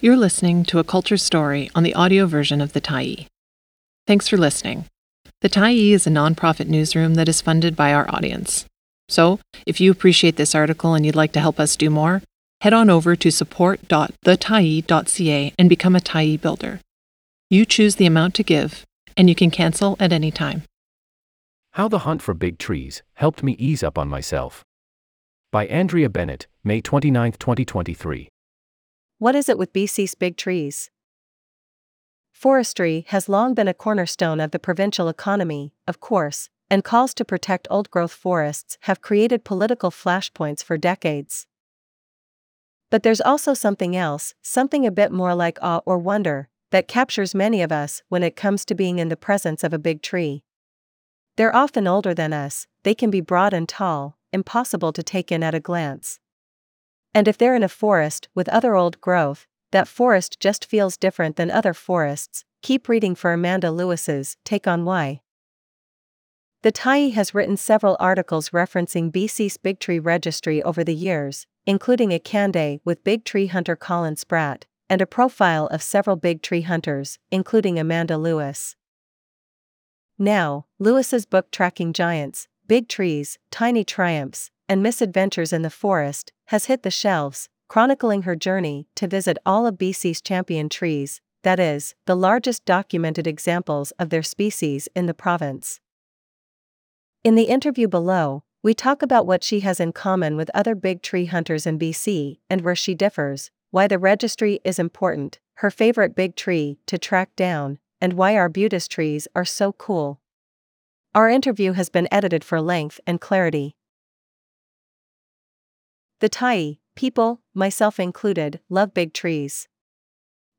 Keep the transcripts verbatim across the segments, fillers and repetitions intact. You're listening to a culture story on the audio version of The Tyee. Thanks for listening. The Tyee is a nonprofit newsroom that is funded by our audience. So, if you appreciate this article and you'd like to help us do more, head on over to support dot the tyee dot c a and become a Tyee builder. You choose the amount to give, and you can cancel at any time. How the Hunt for Big Trees Helped Me Ease Up on Myself. By Andrea Bennett, May twenty-ninth, twenty twenty-three. What is it with B C's big trees? Forestry has long been a cornerstone of the provincial economy, of course, and calls to protect old-growth forests have created political flashpoints for decades. But there's also something else, something a bit more like awe or wonder, that captures many of us when it comes to being in the presence of a big tree. They're often older than us, they can be broad and tall, impossible to take in at a glance. And if they're in a forest with other old growth, that forest just feels different than other forests. Keep reading for Amanda Lewis's take on why. The Tyee has written several articles referencing B C's Big Tree Registry over the years, including a Can-Day with big tree hunter Colin Spratt, and a profile of several big tree hunters, including Amanda Lewis. Now, Lewis's book Tracking Giants, Big Trees, Tiny Triumphs, and Misadventures in the Forest has hit the shelves, chronicling her journey to visit all of B C's champion trees, that is, the largest documented examples of their species in the province. In the interview below, we talk about what she has in common with other big tree hunters in B C and where she differs, why the registry is important, her favorite big tree to track down, and why arbutus trees are so cool. Our interview has been edited for length and clarity. The Tyee, people, myself included, love big trees.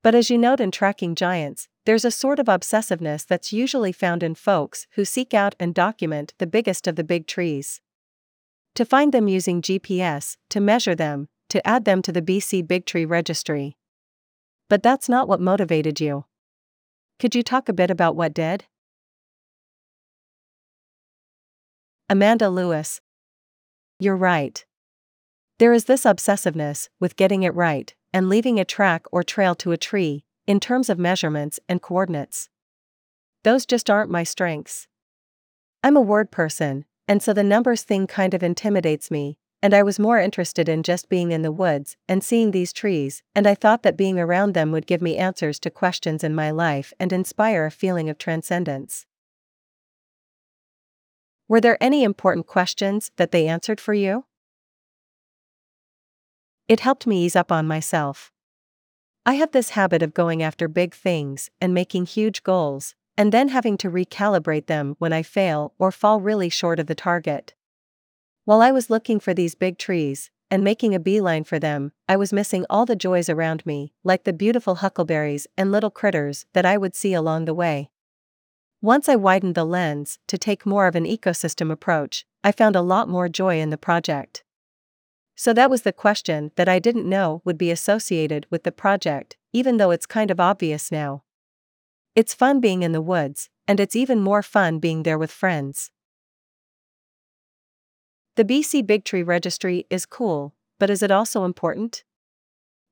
But as you note in Tracking Giants, there's a sort of obsessiveness that's usually found in folks who seek out and document the biggest of the big trees. To find them using G P S, to measure them, to add them to the B C Big Tree Registry. But that's not what motivated you. Could you talk a bit about what did? Amanda Lewis. You're right. There is this obsessiveness with getting it right, and leaving a track or trail to a tree, in terms of measurements and coordinates. Those just aren't my strengths. I'm a word person, and so the numbers thing kind of intimidates me, and I was more interested in just being in the woods and seeing these trees, and I thought that being around them would give me answers to questions in my life and inspire a feeling of transcendence. Were there any important questions that they answered for you? It helped me ease up on myself. I have this habit of going after big things and making huge goals, and then having to recalibrate them when I fail or fall really short of the target. While I was looking for these big trees, and making a beeline for them, I was missing all the joys around me, like the beautiful huckleberries and little critters that I would see along the way. Once I widened the lens to take more of an ecosystem approach, I found a lot more joy in the project. So that was the question that I didn't know would be associated with the project, even though it's kind of obvious now. It's fun being in the woods, and it's even more fun being there with friends. The B C Big Tree Registry is cool, but is it also important?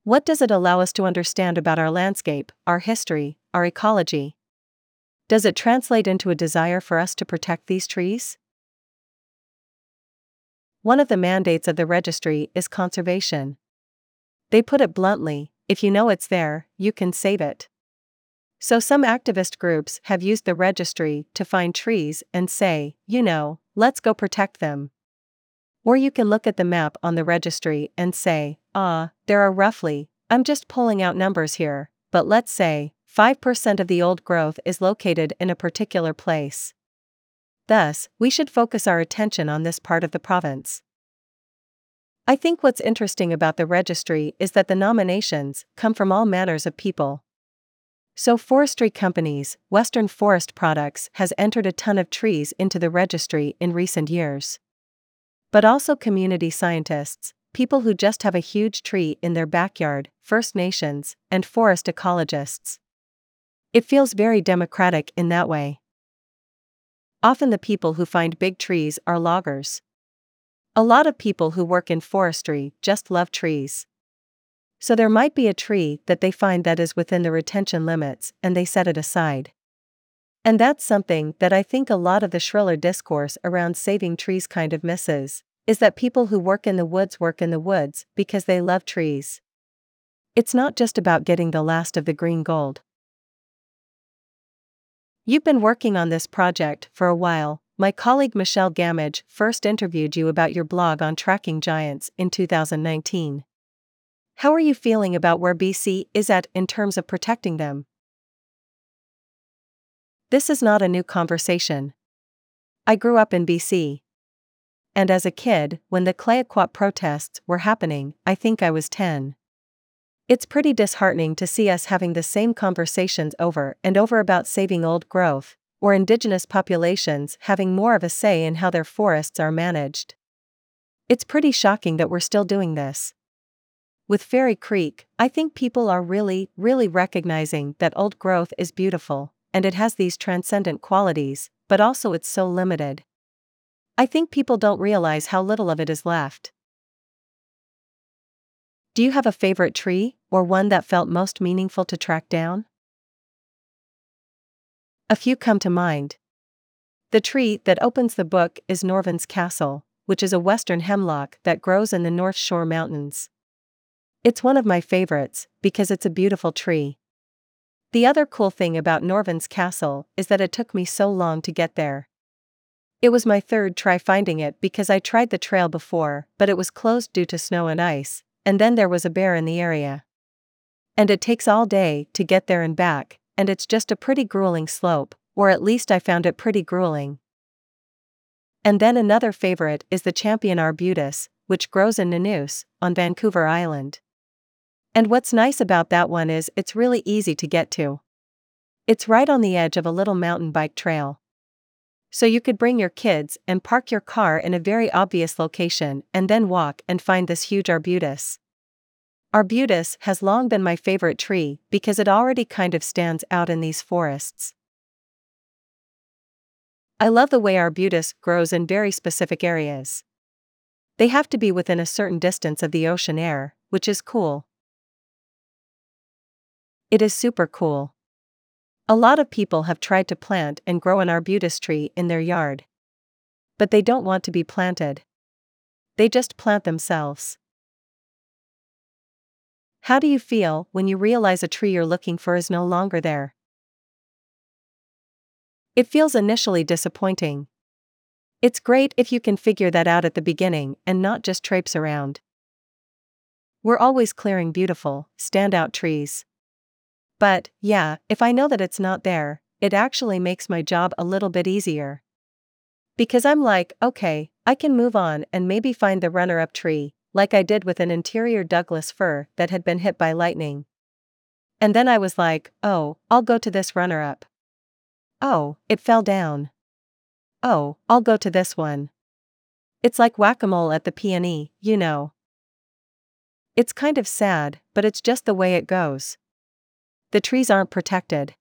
What does it allow us to understand about our landscape, our history, our ecology? Does it translate into a desire for us to protect these trees? One of the mandates of the registry is conservation. They put it bluntly, if you know it's there, you can save it. So some activist groups have used the registry to find trees and say, you know, let's go protect them. Or you can look at the map on the registry and say, ah, there are roughly, I'm just pulling out numbers here, but let's say, five percent of the old growth is located in a particular place. Thus, we should focus our attention on this part of the province. I think what's interesting about the registry is that the nominations come from all manners of people. So forestry companies, Western Forest Products has entered a ton of trees into the registry in recent years. But also community scientists, people who just have a huge tree in their backyard, First Nations, and forest ecologists. It feels very democratic in that way. Often the people who find big trees are loggers. A lot of people who work in forestry just love trees. So there might be a tree that they find that is within the retention limits and they set it aside. And that's something that I think a lot of the shriller discourse around saving trees kind of misses, is that people who work in the woods work in the woods because they love trees. It's not just about getting the last of the green gold. You've been working on this project for a while. My colleague Michelle Gamage first interviewed you about your blog on Tracking Giants in two thousand nineteen. How are you feeling about where B C is at in terms of protecting them? This is not a new conversation. I grew up in B C. And as a kid, when the Clayoquot protests were happening, I think I was ten. It's pretty disheartening to see us having the same conversations over and over about saving old growth, or indigenous populations having more of a say in how their forests are managed. It's pretty shocking that we're still doing this. With Fairy Creek, I think people are really, really recognizing that old growth is beautiful, and it has these transcendent qualities, but also it's so limited. I think people don't realize how little of it is left. Do you have a favorite tree, or one that felt most meaningful to track down? A few come to mind. The tree that opens the book is Norvin's Castle, which is a western hemlock that grows in the North Shore Mountains. It's one of my favorites, because it's a beautiful tree. The other cool thing about Norvin's Castle is that it took me so long to get there. It was my third try finding it because I tried the trail before, but it was closed due to snow and ice, and then there was a bear in the area. And it takes all day to get there and back, and it's just a pretty grueling slope, or at least I found it pretty grueling. And then another favorite is the Champion Arbutus, which grows in Nanoose, on Vancouver Island. And what's nice about that one is it's really easy to get to. It's right on the edge of a little mountain bike trail. So you could bring your kids and park your car in a very obvious location and then walk and find this huge arbutus. Arbutus has long been my favorite tree because it already kind of stands out in these forests. I love the way arbutus grows in very specific areas. They have to be within a certain distance of the ocean air, which is cool. It is super cool. A lot of people have tried to plant and grow an arbutus tree in their yard. But they don't want to be planted. They just plant themselves. How do you feel when you realize a tree you're looking for is no longer there? It feels initially disappointing. It's great if you can figure that out at the beginning and not just traipse around. We're always clearing beautiful, standout trees. But, yeah, if I know that it's not there, it actually makes my job a little bit easier. Because I'm like, okay, I can move on and maybe find the runner-up tree, like I did with an interior Douglas fir that had been hit by lightning. And then I was like, oh, I'll go to this runner-up. Oh, it fell down. Oh, I'll go to this one. It's like whack-a-mole at the P and E, you know. It's kind of sad, but it's just the way it goes. The trees aren't protected.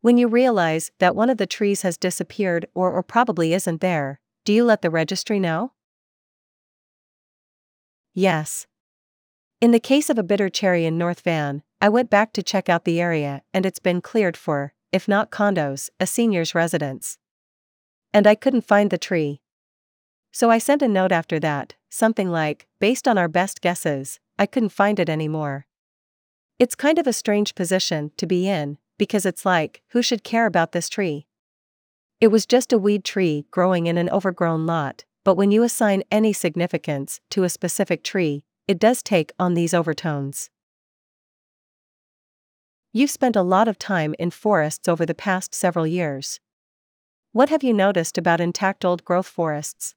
When you realize that one of the trees has disappeared or, or probably isn't there, do you let the registry know? Yes. In the case of a bitter cherry in North Van, I went back to check out the area and it's been cleared for, if not condos, a senior's residence. And I couldn't find the tree. So I sent a note after that, something like, based on our best guesses, I couldn't find it anymore. It's kind of a strange position to be in, because it's like, who should care about this tree? It was just a weed tree growing in an overgrown lot, but when you assign any significance to a specific tree, it does take on these overtones. You've spent a lot of time in forests over the past several years. What have you noticed about intact old growth forests?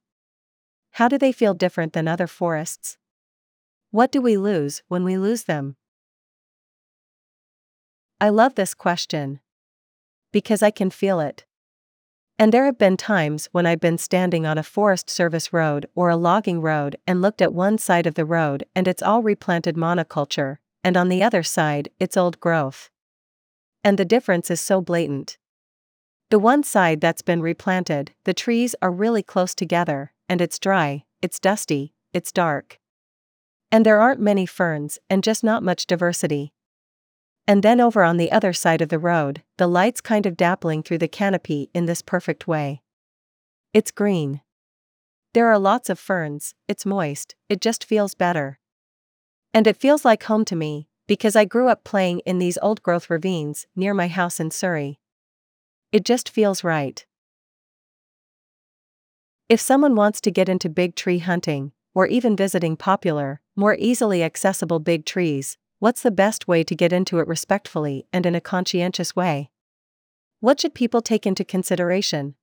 How do they feel different than other forests? What do we lose when we lose them? I love this question. Because I can feel it. And there have been times when I've been standing on a Forest Service road or a logging road and looked at one side of the road and it's all replanted monoculture, and on the other side, it's old growth. And the difference is so blatant. The one side that's been replanted, the trees are really close together, and it's dry, it's dusty, it's dark. And there aren't many ferns and just not much diversity. And then over on the other side of the road, the light's kind of dappling through the canopy in this perfect way. It's green. There are lots of ferns, it's moist, it just feels better. And it feels like home to me, because I grew up playing in these old-growth ravines near my house in Surrey. It just feels right. If someone wants to get into big tree hunting, or even visiting popular, more easily accessible big trees, what's the best way to get into it respectfully and in a conscientious way? What should people take into consideration?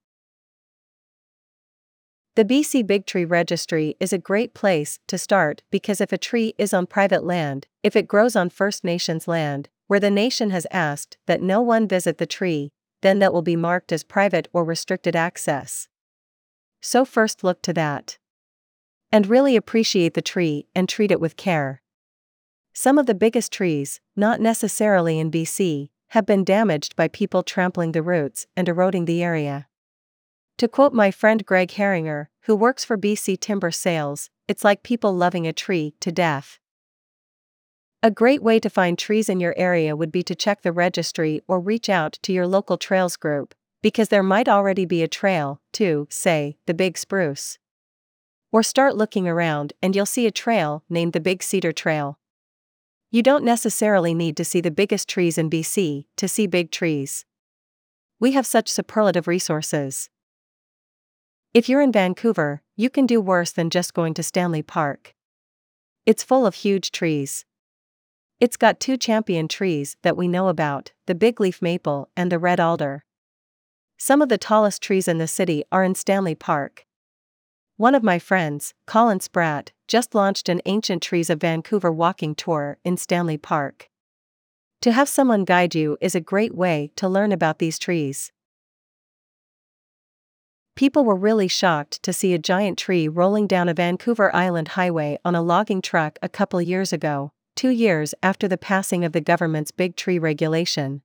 The B C Big Tree Registry is a great place to start because if a tree is on private land, if it grows on First Nations land, where the nation has asked that no one visit the tree, then that will be marked as private or restricted access. So first look to that. And really appreciate the tree and treat it with care. Some of the biggest trees, not necessarily in B C, have been damaged by people trampling the roots and eroding the area. To quote my friend Greg Herringer, who works for B C Timber Sales, it's like people loving a tree to death. A great way to find trees in your area would be to check the registry or reach out to your local trails group, because there might already be a trail to, say, the Big Spruce. Or start looking around and you'll see a trail named the Big Cedar Trail. You don't necessarily need to see the biggest trees in B C to see big trees. We have such superlative resources. If you're in Vancouver, you can do worse than just going to Stanley Park. It's full of huge trees. It's got two champion trees that we know about, the bigleaf maple and the red alder. Some of the tallest trees in the city are in Stanley Park. One of my friends, Colin Spratt, just launched an Ancient Trees of Vancouver walking tour in Stanley Park. To have someone guide you is a great way to learn about these trees. People were really shocked to see a giant tree rolling down a Vancouver Island highway on a logging truck a couple years ago, two years after the passing of the government's big tree regulation.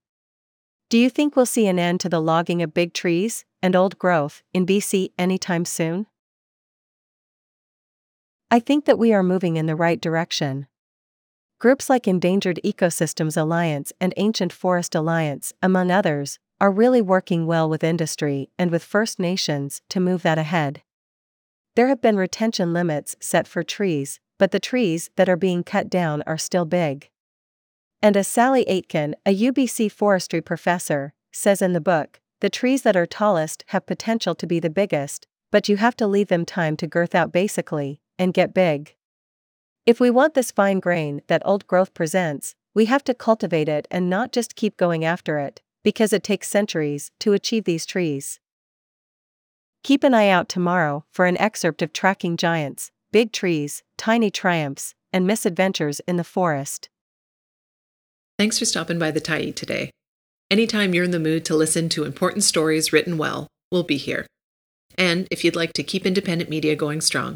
Do you think we'll see an end to the logging of big trees and old growth in B C anytime soon? I think that we are moving in the right direction. Groups like Endangered Ecosystems Alliance and Ancient Forest Alliance, among others, are really working well with industry and with First Nations to move that ahead. There have been retention limits set for trees, but the trees that are being cut down are still big. And as Sally Aitken, a U B C forestry professor, says in the book, the trees that are tallest have potential to be the biggest, but you have to leave them time to girth out basically, and get big. If we want this fine grain that old growth presents, we have to cultivate it and not just keep going after it, because it takes centuries to achieve these trees. Keep an eye out tomorrow for an excerpt of Tracking Giants, Big Trees, Tiny Triumphs, and Misadventures in the Forest. Thanks for stopping by the Tyee today. Anytime you're in the mood to listen to important stories written well, we'll be here. And if you'd like to keep independent media going strong,